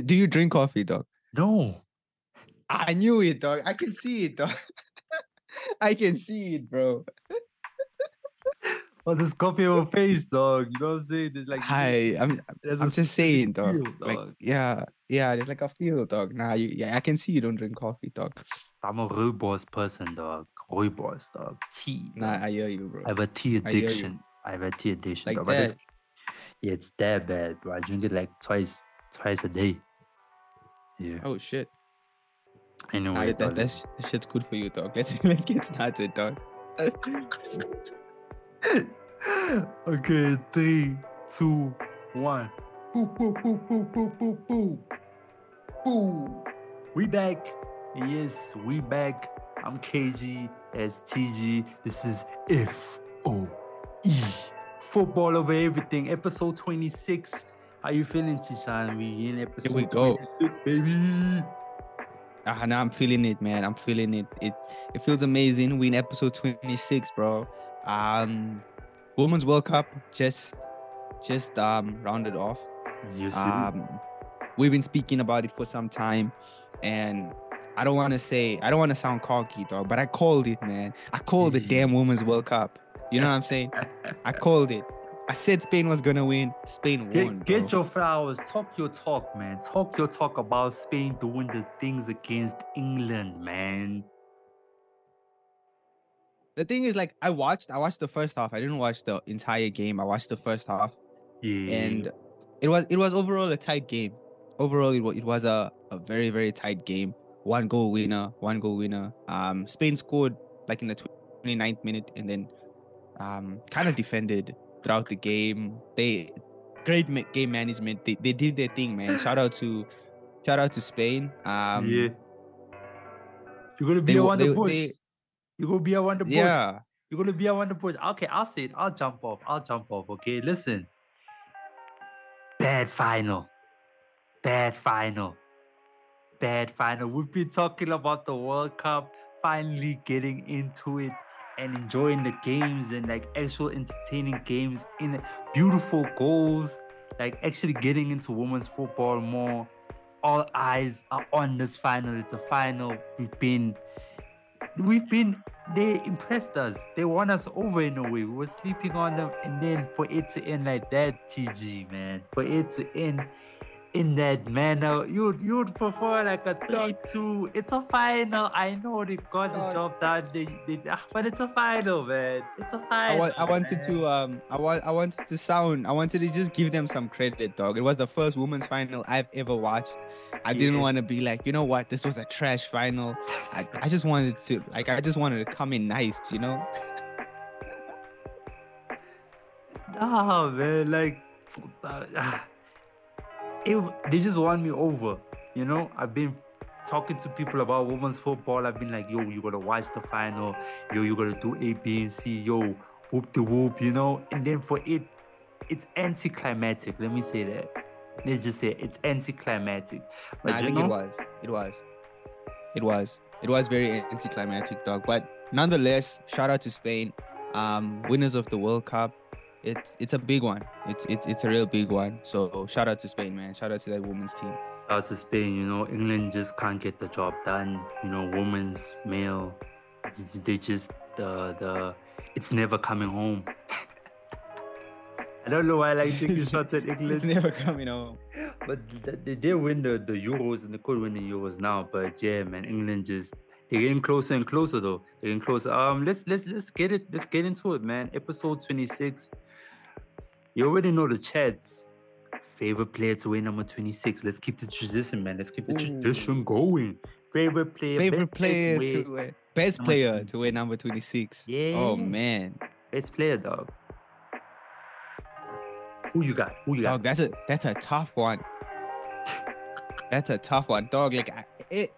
Do you drink coffee, dog? No. I knew it, dog. I can see it, dog. I can see it, bro. Oh, there's coffee on my face, dog. You know what I'm saying? There's like, hi, I'm just saying, dog. Feel, dog. Like, yeah, there's like a feel, dog. Nah, I can see you don't drink coffee, dog. I'm a rooibos person, dog. Rooibos, dog. Tea. Nah, I hear you, bro. I have a tea addiction. I have a tea addiction, like dog. That. But it's that bad, bro. I drink it like twice a day. Yeah. Oh shit. Anyway, nah, that shit's good for you, dog. Let's get started, dog. Okay, 3, 2, 1. Boo, boo, boo, boo, boo, boo, boo. Boo. We back. Yes, we back. I'm KG, STG. This is FOE. Football over everything. Episode 26. How you feeling, Tishan? We in episode 26, baby. Nah, I'm feeling it, man. I'm feeling it. It feels amazing. We in episode 26, bro. Women's World Cup just rounded off. Yes, we've been speaking about it for some time, and I don't want to sound cocky, dog, but I called it, man. I called the damn Women's World Cup. You know what I'm saying? I called it. I said Spain was gonna win. Spain won. Get your flowers. Talk your talk, man. Talk your talk about Spain doing the things against England, man. The thing is, like, I watched the first half. I didn't watch the entire game. I watched the first half. Yeah. And it was overall a tight game. Overall, it was a very, very tight game. One goal winner. Spain scored like in the 29th minute and then kind of defended throughout the game. Game management. They did their thing, man. Shout out to Spain. Yeah. You're going to be on the push. You're going to be a wonder push. Yeah. You're going to be a wonder push. Okay, I'll say it. I'll jump off. Okay, listen. Bad final. We've been talking about the World Cup, finally getting into it and enjoying the games and like actual entertaining games in beautiful goals, like actually getting into women's football more. All eyes are on this final. It's a final. They impressed us. They won us over in a way. We were sleeping on them. And then for it to end like that, TG, man. For it to end in that manner, you'd prefer like a 3-2. It's a final. I know they got the job done. But it's a final, man. It's a final. I wanted to just give them some credit, dog. It was the first women's final I've ever watched. I didn't want to be like, you know what, this was a trash final. I just wanted to come in nice, you know. Nah, man, like. They just won me over, you know. I've been talking to people about women's football. I've been like, yo, you gotta watch the final. Yo, you gotta do A, B, and C. Yo, whoop the whoop, you know. And then for it, it's anticlimactic. Let me say that. Let's just say it. It's anticlimactic. But I think it was very anticlimactic, dog. But nonetheless, shout out to Spain, winners of the World Cup. It's a big one. It's a real big one. So shout out to Spain, man. Shout out to that women's team. Shout out to Spain. You know, England just can't get the job done. You know, women's, male, they just it's never coming home. I don't know why I like taking shots at England. It's never coming home. But they did win the Euros and they could win the Euros now. But yeah, man, England just. They're getting closer and closer, though. They're getting closer. Let's get into it, man. Episode 26. You already know the chats. Favorite player to wear number 26. Let's keep the tradition, man. Let's keep the tradition going. Best player to wear number 26. Yeah. Oh man. Best player, dog. Who you got? Dog, that's a tough one. That's a tough one, dog. Like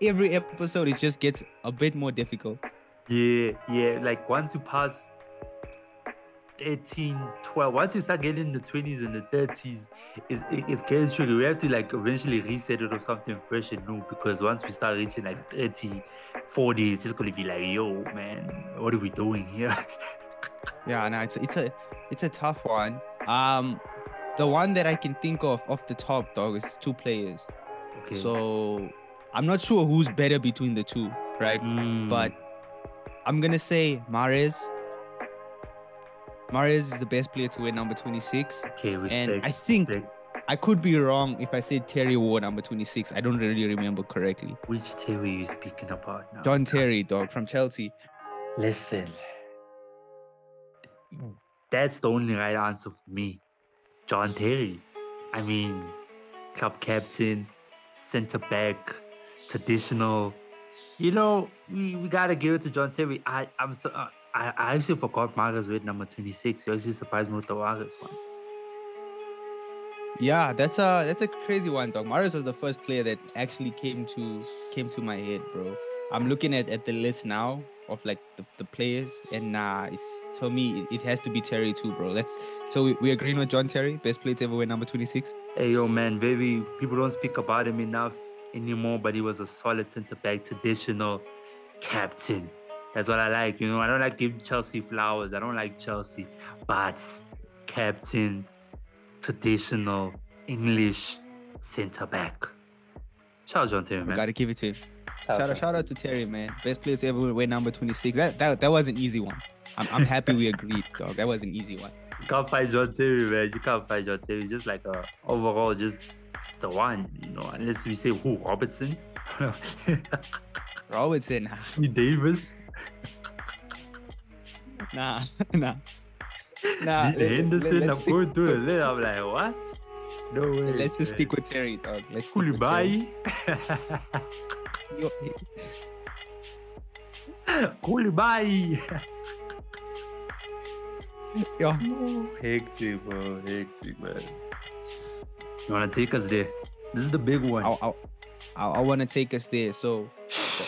every episode, it just gets a bit more difficult. Yeah. Like once you pass 13, 12, once you start getting the 20s and the 30s, it's getting tricky. We have to like eventually reset it or something fresh and new, because once we start reaching like 30, 40, it's just gonna be like, yo, man, what are we doing here? Yeah, no, it's a tough one. The one that I can think of off the top, dog, is two players. Okay. So I'm not sure who's better between the two, right? But I'm going to say Mahrez. Mahrez is the best player to wear number 26. Okay, respect. And I think I could be wrong if I say Terry wore number 26. I don't really remember correctly. Which Terry are you speaking about now? Don Terry, dog, from Chelsea. Listen, that's the only right answer for me. John Terry. I mean, club captain, center back, traditional. You know, we gotta give it to John Terry. I actually forgot Mahrez with number 26. You actually surprised me with the Mahrez one. Yeah, that's a crazy one, dog. Mahrez was the first player that actually came to my head, bro. I'm looking at the list now of like the players, and it's for me it has to be Terry too, bro. So we agreeing with John Terry, best player to ever wear number 26. Hey yo, man, very people don't speak about him enough anymore, but he was a solid centre back, traditional captain. That's what I like, you know. I don't like giving Chelsea flowers. I don't like Chelsea, but captain, traditional English centre back. Shout out John Terry, man. We gotta give it to him. Shout out to Terry, man. Best player to ever wear number 26. That was an easy one. I'm happy we agreed, dog. That was an easy one. You can't fight John Terry, man. You can't fight John Terry. Just like overall, just the one, you know. Unless we say who, Robertson, Robertson, Davis. Nah. Henderson, I'm going through the list. I'm like, what? No way. Let's just stick with Terry, dog. Let's stick with Terry. Koulibaly. Yeah. Hectic, bro. Hectic, man. You want to take us there? This is the big one. I want to take us there. So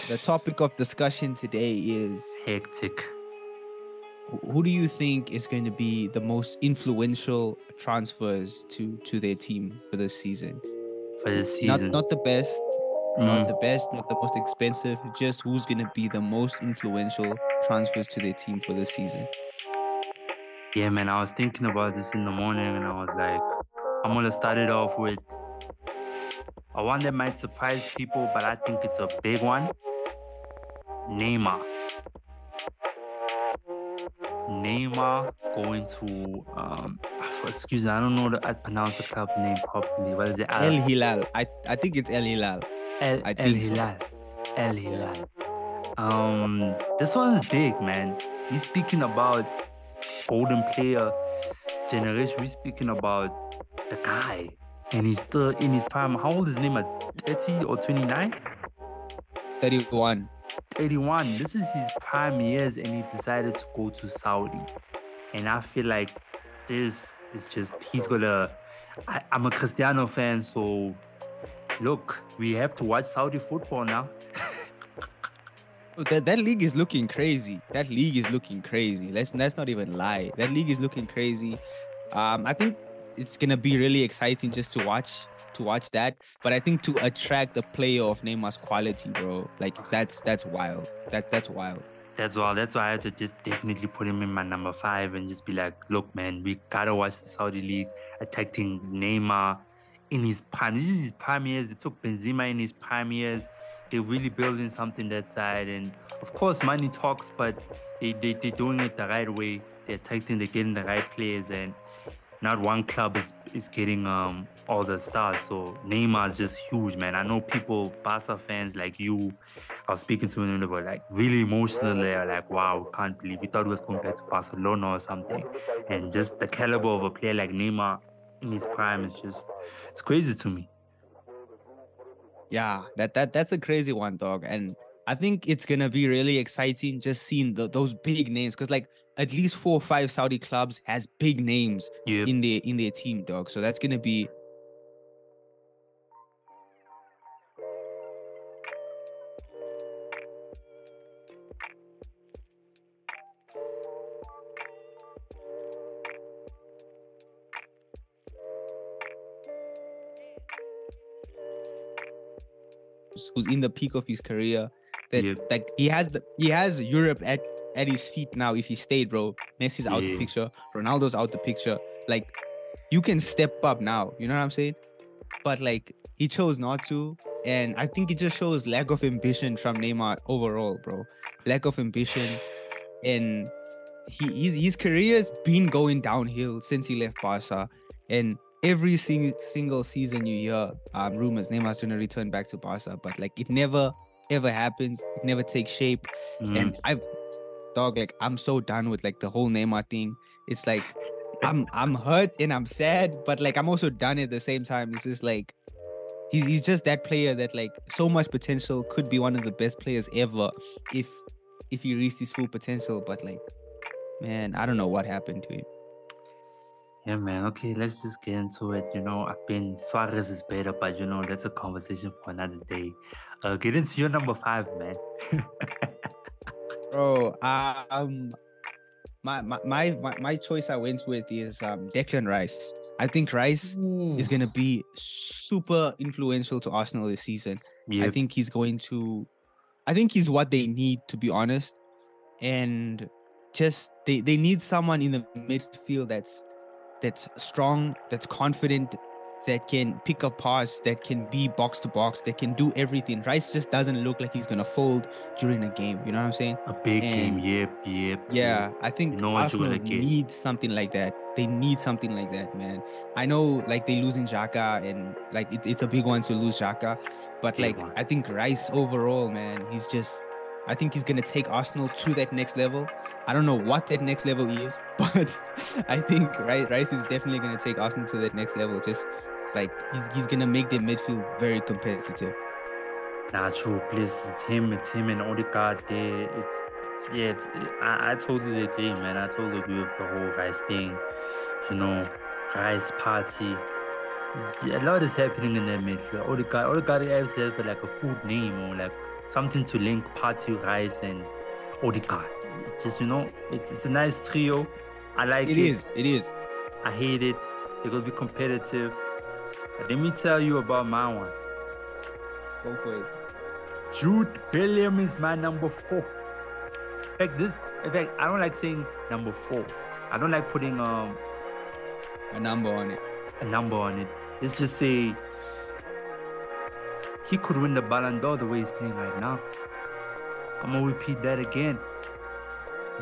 the topic of discussion today is... hectic. Who do you think is going to be the most influential transfers to their team for this season? For this season. Not the best... Not the best, not the most expensive, just who's going to be the most influential transfers to their team for this season. Yeah, man, I was thinking about this in the morning and I was like, I'm going to start it off with a one that might surprise people, but I think it's a big one. Neymar going to, excuse me, I don't know how to pronounce the club's name properly. What is it? Al-Hilal. I think it's Al-Hilal. Al-Hilal. Al-Hilal. This one is big, man. We're speaking about golden player generation. We're speaking about the guy. And he's still in his prime. How old is Neymar? 30 or 29? 31. 31. This is his prime years, and he decided to go to Saudi. And I feel like this is just, he's gonna... I'm a Cristiano fan, so... Look, we have to watch Saudi football now. that league is looking crazy. That league is looking crazy. Let's not even lie. That league is looking crazy. I think it's gonna be really exciting just to watch that. But I think to attract a player of Neymar's quality, bro, like that's wild. That's wild. That's wild. That's why I had to just definitely put him in my number 5 and just be like, look, man, we gotta watch the Saudi league attacking Neymar. In his prime, this is his prime years. They took Benzema in his prime years. They're really building something that side, and of course, money talks. But they're doing it the right way. They're attacking. They're getting the right players, and not one club is getting all the stars. So Neymar is just huge, man. I know people, Barca fans like you, I was speaking to him about like really emotional. They're like, wow, can't believe we thought it was compared to Barcelona or something, and just the caliber of a player like Neymar. In his prime is just, it's crazy to me. Yeah, that's a crazy one, dog. And I think it's gonna be really exciting just seeing those big names, because like at least 4 or 5 Saudi clubs has big names in their team, dog. So that's gonna be who's in the peak of his career, that like he has Europe at his feet now. If he stayed, bro, Messi's out the picture, Ronaldo's out the picture. Like you can step up now, you know what I'm saying? But like He chose not to. And I think it just shows lack of ambition from Neymar overall, bro. Lack of ambition. And his career has been going downhill since he left Barca. And every single season you hear rumors Neymar's going to return back to Barca. But, like, it never, ever happens. It never takes shape. Mm-hmm. And I'm so done with, like, the whole Neymar thing. It's like, I'm hurt and I'm sad. But, like, I'm also done at the same time. It's just, like, he's just that player that, like, so much potential, could be one of the best players ever if he reached his full potential. But, like, man, I don't know what happened to him. Yeah, man. Okay, let's just get into it. You know, Suarez is better, but, you know, that's a conversation for another day. Get into your number 5, man. Bro, my choice I went with is Declan Rice. I think Rice is going to be super influential to Arsenal this season. Yep. I think he's what they need, to be honest. And just they need someone in the midfield that's strong, that's confident, that can pick up pass, that can be box to box, that can do everything. Rice just doesn't look like he's going to fold during a game. You know what I'm saying? A big game. Yep. Yeah, I think Arsenal needs something like that. They need something like that, man. I know, like, they're losing Xhaka, and, like, it's a big one to lose Xhaka. But, like, I think Rice overall, man, I think he's going to take Arsenal to that next level. I don't know what that next level is, but I think Rice is definitely going to take Arsenal to that next level. Just, like, he's going to make their midfield very competitive. Nah, true, please. It's him and Odegaard there. I totally agree, man. I totally agree with the whole Rice thing. You know, Rice party. A lot is happening in that midfield. Odegaard actually has, like, a food name or, like, something to link Partey, Rice, and Odegaard. It's just, you know, it's a nice trio. I like it. It is. I hate it. They're going to be competitive. But let me tell you about my one. Go for it. Jude Bellingham is my number 4. In fact, I don't like saying number 4. I don't like putting a number on it. Let's just say he could win the Ballon d'Or the way he's playing right now. I'm going to repeat that again.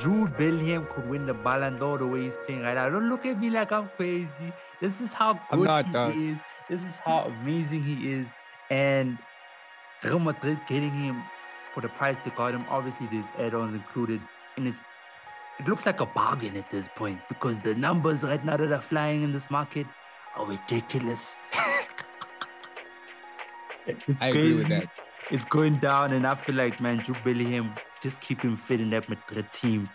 Jude Bellingham could win the Ballon d'Or the way he's playing right now. Don't look at me like I'm crazy. This is how good he is. This is how amazing he is. And Real Madrid getting him for the price they got him. Obviously, there's add-ons included. And it looks like a bargain at this point, because the numbers right now that are flying in this market are ridiculous. It's crazy. Agree with that. It's going down, and I feel like, man, Jude Bellingham, just keep him fit in that Madrid team.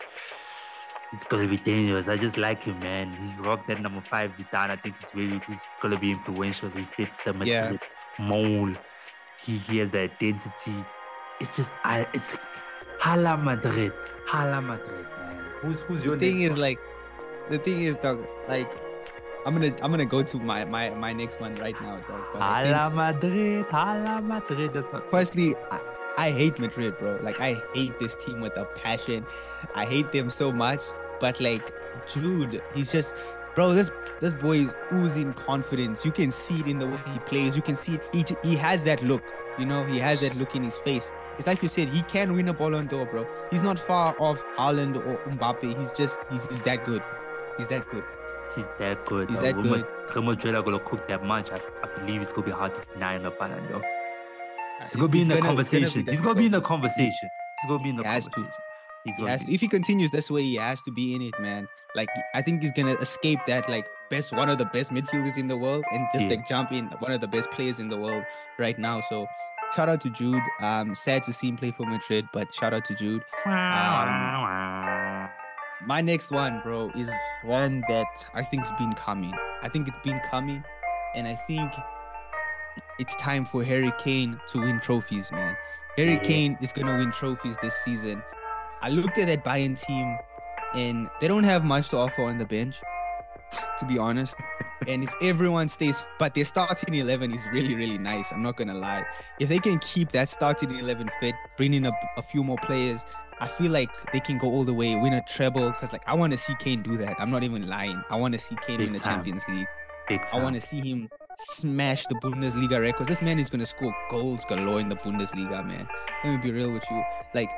It's going to be dangerous. I just like him, man. He rocked that number 5 Zidane. I think he's going to be influential. He fits the Madrid mold. He has the identity. It's just, it's Hala Madrid, man. Who's your thing is one? Like, the thing is, dog, like, I'm gonna go to my next one right now, dog. Hala Madrid. That's not. Firstly, I hate Madrid, bro. Like, I hate this team with a passion. I hate them so much. But, like, Jude, he's just, bro. This boy is oozing confidence. You can see it in the way he plays. You can see it. He has that look. You know, he has that look in his face. It's like you said, he can win a Ballon d'Or, bro. He's not far off Haaland or Mbappe. He's that good. He's that good. Real Madrid are going to cook that much. I believe it's going to be hard to deny him a Ballon d'Or. It's going to be in the conversation. He's going to be in the conversation. If he continues this way, he has to be in it, man. Like, I think he's going to escape that, like, one of the best midfielders in the world, and just like jump in one of the best players in the world right now. So shout out to Jude. Sad to see him play for Madrid, but shout out to Jude. My next one, bro, is one that I think's been coming. And I think it's time for Harry Kane to win trophies, man. Harry Kane is going to win trophies this season. I looked at that Bayern team, and they don't have much to offer on the bench, to be honest. And if everyone stays, but their starting 11 is really, really nice. I'm not going to lie. If they can keep that starting 11 fit, bring in a few more players, I feel like they can go all the way, win a treble. Because, like, I want to see Kane do that. I'm not even lying. I want to see Kane win the Champions League. I want to see him smash the Bundesliga records. This man is going to score goals galore in the Bundesliga, man. Let me be real with you. Like,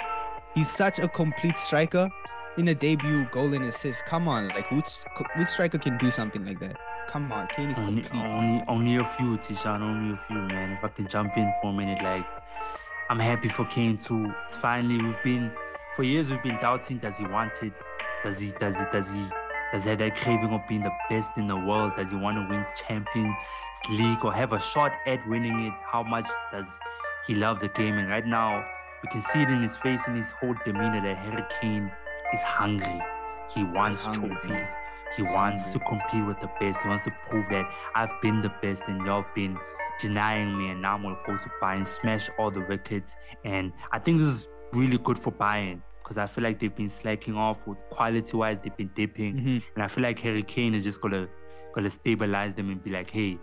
he's such a complete striker. In a debut, goal and assist. Come on. Like, which striker can do something like that? Come on. Kane is complete. Only a few, Tishan. Only a few, man. If I can jump in for a minute, like, I'm happy for Kane too. It's finally, for years, we've been doubting, does he want it? Does he have that craving of being the best in the world? Does he want to win Champions League or have a shot at winning it? How much does he love the game? And right now, we can see it in his face and his whole demeanor that Harry Kane is hungry. He wants trophies. He wants to compete with the best. He wants to prove that I've been the best and y'all have been denying me, and now I'm going to go to Bayern, smash all the records. And I think this is really good for Bayern, because I feel like they've been slacking off with quality-wise. They've been dipping. Mm-hmm. And I feel like Harry Kane is just gonna stabilize them and be like, hey,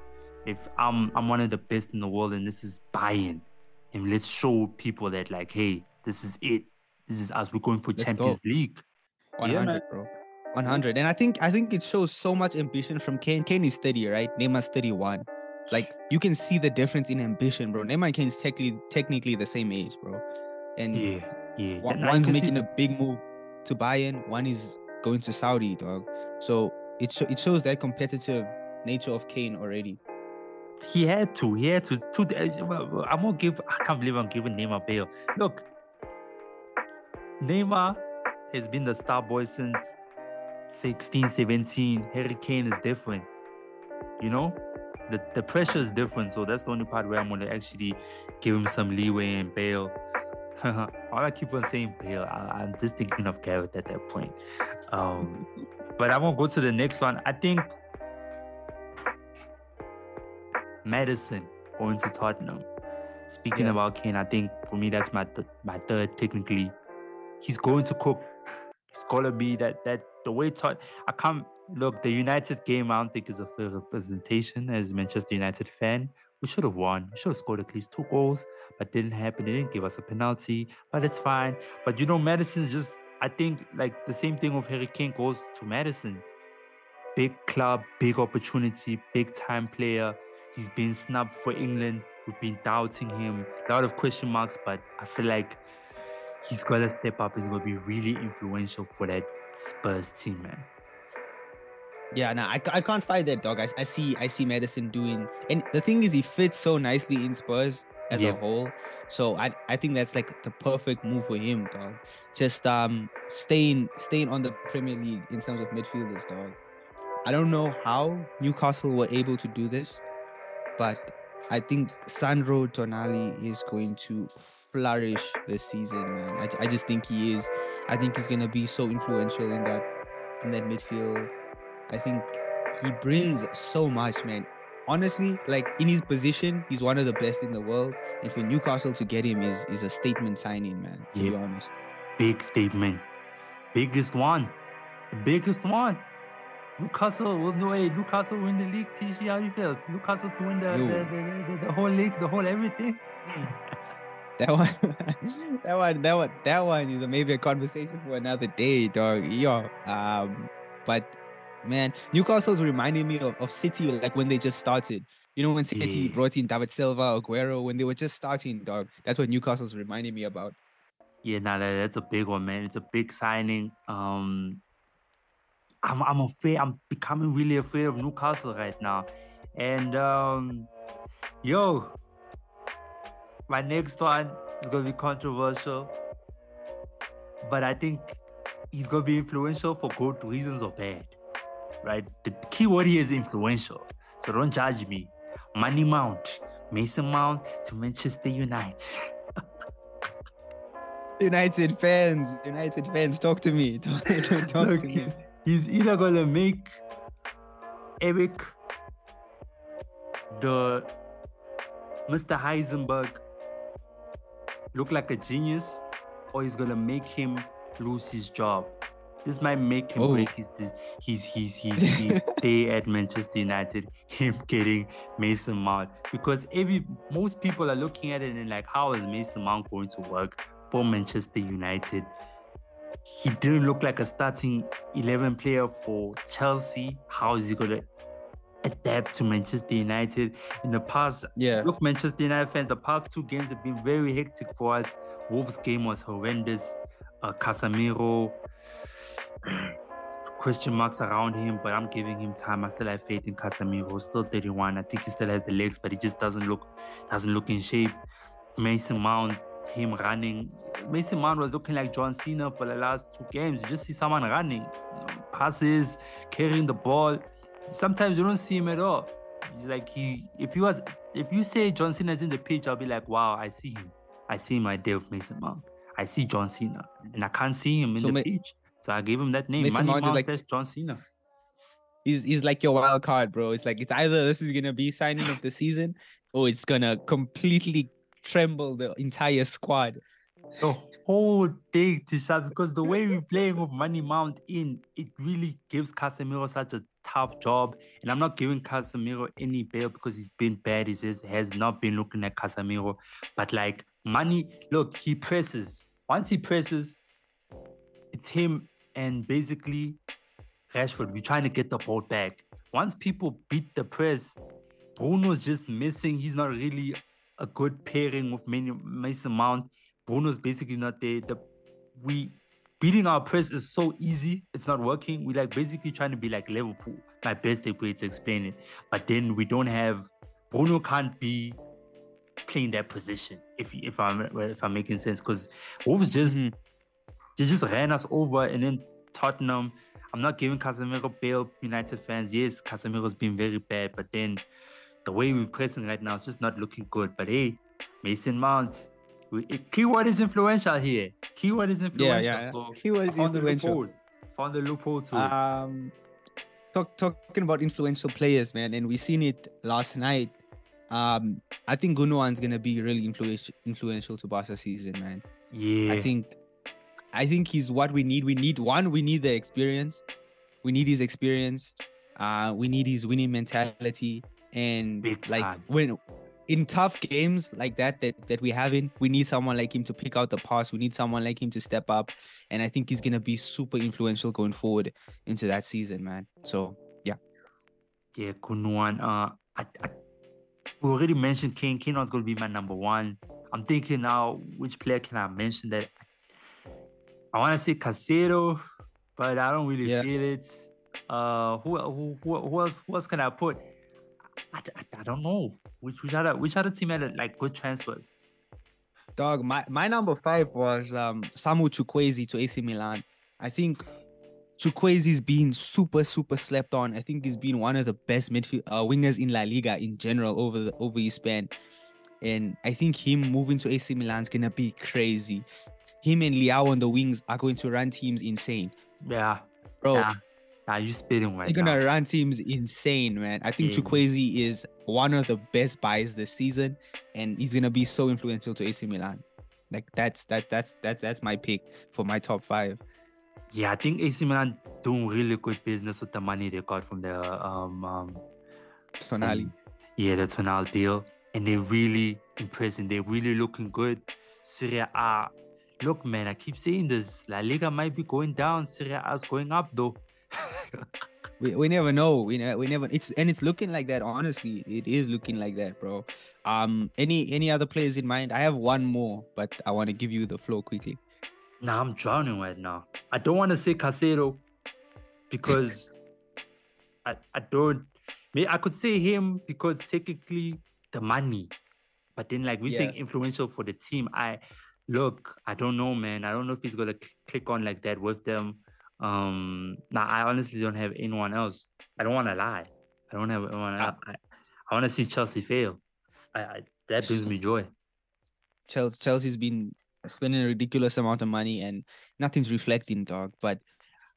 if I'm one of the best in the world and this is Bayern, and let's show people that, like, hey, this is it. This is us. We're going for Champions League. 100, yeah, bro. 100. And I think it shows so much ambition from Kane. Kane is 30, right? Neymar's 31. Like, you can see the difference in ambition, bro. Neymar and Kane is technically the same age, bro. And yeah. One's making a big move to Bayern. One is going to Saudi, dog. So it shows that competitive nature of Kane already. He had to. I can't believe I'm giving Neymar bail. Look, Neymar has been the star boy since 16, 17. Harry Kane is different. You know? The pressure is different. So that's the only part where I'm going to actually give him some leeway and bail. I keep on saying Bale. I'm just thinking of Gareth at that point. But I won't go to the next one. I think Madison going to Tottenham. Speaking about Kane, I think for me that's my third technically. He's going to cook. It's gonna be that the way I can't look. The United game I don't think is a fair representation as a Manchester United fan. We should have won. We should have scored at least 2 goals, but didn't happen. They didn't give us a penalty, but it's fine. But, you know, Madison's just, I think, like, the same thing of Harry Kane goes to Madison. Big club, big opportunity, big-time player. He's been snubbed for England. We've been doubting him. A lot of question marks, but I feel like he's got to step up. He's going to be really influential for that Spurs team, man. Yeah, nah, I can't fight that, dog. I see Madison doing, and the thing is, he fits so nicely in Spurs as a whole. So I think that's like the perfect move for him, dog. Just staying on the Premier League in terms of midfielders, dog. I don't know how Newcastle were able to do this, but I think Sandro Tonali is going to flourish this season, man. I just think he is. I think he's gonna be so influential in that midfield. I think he brings so much, man. Honestly, like, in his position, he's one of the best in the world. And for Newcastle to get him is a statement signing, man, to be honest. Big statement. Biggest one. The biggest one. Newcastle win the league, TG, how you feel? Newcastle to win the whole league, the whole everything. That one is maybe a conversation for another day, dog. Yo, but... Man, Newcastle's reminding me of City, like, when they just started. You know, when City brought in David Silva, Aguero, when they were just starting, dog. That's what Newcastle's reminding me about. Yeah, nah, that's a big one, man. It's a big signing. I'm becoming really afraid of Newcastle right now. And my next one is gonna be controversial, but I think he's gonna be influential for good reasons or bad. Right, the key word here is influential, so don't judge me. Mason Mount to Manchester United. United fans, talk to me. Talk to me. He's either gonna make Eric the Mr. Heisenberg look like a genius, or he's gonna make him lose his job. This might make him break his stay at Manchester United, him getting Mason Mount. Because most people are looking at it and like, how is Mason Mount going to work for Manchester United? He didn't look like a starting 11 player for Chelsea. How is he going to adapt to Manchester United. In the past, look, Manchester United fans, the past two games have been very hectic for us. Wolves' game was horrendous. Casemiro, question marks around him, but I'm giving him time. I still have faith in Casemiro. Still 31. I think he still has the legs, but he just doesn't look in shape. Mason Mount, him running. Mason Mount was looking like John Cena for the last two games. You just see someone running, passes, carrying the ball. Sometimes you don't see him at all. Like if you say John Cena's in the pitch, I'll be like, wow, I see him. I see him right there with Mason Mount. I see John Cena, and I can't see him in the pitch. So I gave him that name. Mason Mount is like John Cena. He's like your wild card, bro. It's like, it's either this is gonna be signing of the season, or it's gonna completely tremble the entire squad. The whole thing, Tisha, because the way we're playing with Mason Mount in, it really gives Casemiro such a tough job. And I'm not giving Casemiro any bail because he's been bad. He has not been looking at Casemiro. But like Mason, look, he presses. Once he presses, it's him and basically Rashford. We're trying to get the ball back. Once people beat the press, Bruno's just missing. He's not really a good pairing with Mason Mount. Bruno's basically not there. We beating our press is so easy. It's not working. We're like basically trying to be like Liverpool. My best way to explain it. But then we don't have... Bruno can't be playing that position, if I'm making sense. Because Wolves just... They just ran us over. And then Tottenham... I'm not giving Casemiro bail, United fans. Yes, Casemiro's been very bad. But then the way we're pressing right now is just not looking good. But hey, Mason Mount... Keyword is influential here. Keyword is influential. Yeah. So keyword is influential. Found the loophole too. Talking about influential players, man, and we seen it last night. I think Gundogan's gonna be really influential to Barca season, man. Yeah. I think he's what we need. We need the experience. We need his experience. We need his winning mentality. And in tough games like that we have in, we need someone like him to pick out the pass. We need someone like him to step up. And I think he's going to be super influential going forward into that season, man. So, yeah. Yeah, Kunuan. We already mentioned Kane. Kane was going to be my number one. I'm thinking now, which player can I mention that? I want to say Casero, but I don't really feel it. Who else can I put? I don't know which other team had like good transfers. Dog, my number five was Samuel Chukwueze to AC Milan. I think Chukwueze's been super slept on. I think he's been one of the best midfield wingers in La Liga in general over his span, and I think him moving to AC Milan's gonna be crazy. Him and Liao on the wings are going to run teams insane. Yeah, bro. Yeah. Are you spitting right now? They're going to run teams insane, man. I think Chukwueze is one of the best buys this season, and he's going to be so influential to AC Milan. Like, that's my pick for my top five. Yeah, I think AC Milan doing really good business with the money they got from the... Tonali. The Tonali deal. And they're really impressing. They're really looking good. Serie A. Look, man, I keep saying this. La Liga might be going down. Serie A is going up, though. we never know. We never. It's looking like that. Honestly, it is looking like that, bro. Any other players in mind? I have one more, but I want to give you the floor quickly. Nah, I'm drowning right now. I don't want to say Casero because I don't. Maybe I could say him because technically the money, but then like we're saying influential for the team. I don't know, man. I don't know if he's gonna click on like that with them. I honestly don't have anyone else. I don't want to lie. I don't have anyone else. I want to see Chelsea fail. That brings me joy. Chelsea's been spending a ridiculous amount of money and nothing's reflecting, dog. But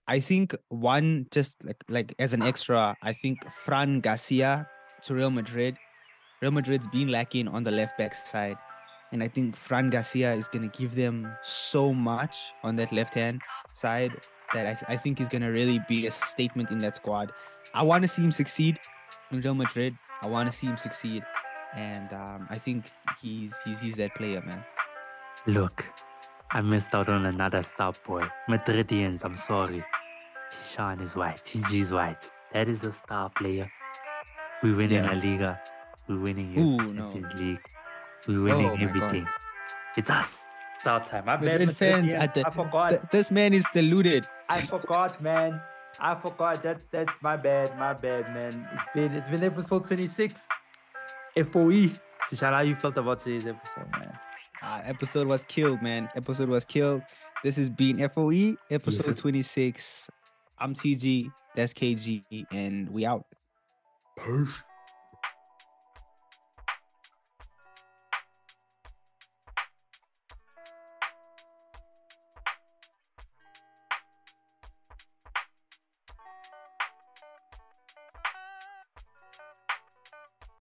I think one, just like as an extra, I think Fran Garcia to Real Madrid. Real Madrid's been lacking on the left back side. And I think Fran Garcia is going to give them so much on that left-hand side that I think is going to really be a statement in that squad. I want to see him succeed in Real Madrid. I want to see him succeed. And I think he's that player, man. Look, I missed out on another star, boy. Madridians, I'm sorry. Tishan is white. TG is white. That is a star player. We're winning La Liga. We're winning Champions League. We're winning everything. It's us. It's our time. I've been fans at the, I forgot. This man is deluded. I forgot, man. I forgot. That's my bad. My bad, man. It's been episode 26. FOE. Tishan, how you felt about today's episode, man? Episode was killed, man. Episode was killed. This has been FOE, episode 26. I'm TG. That's KG. And we out. Push.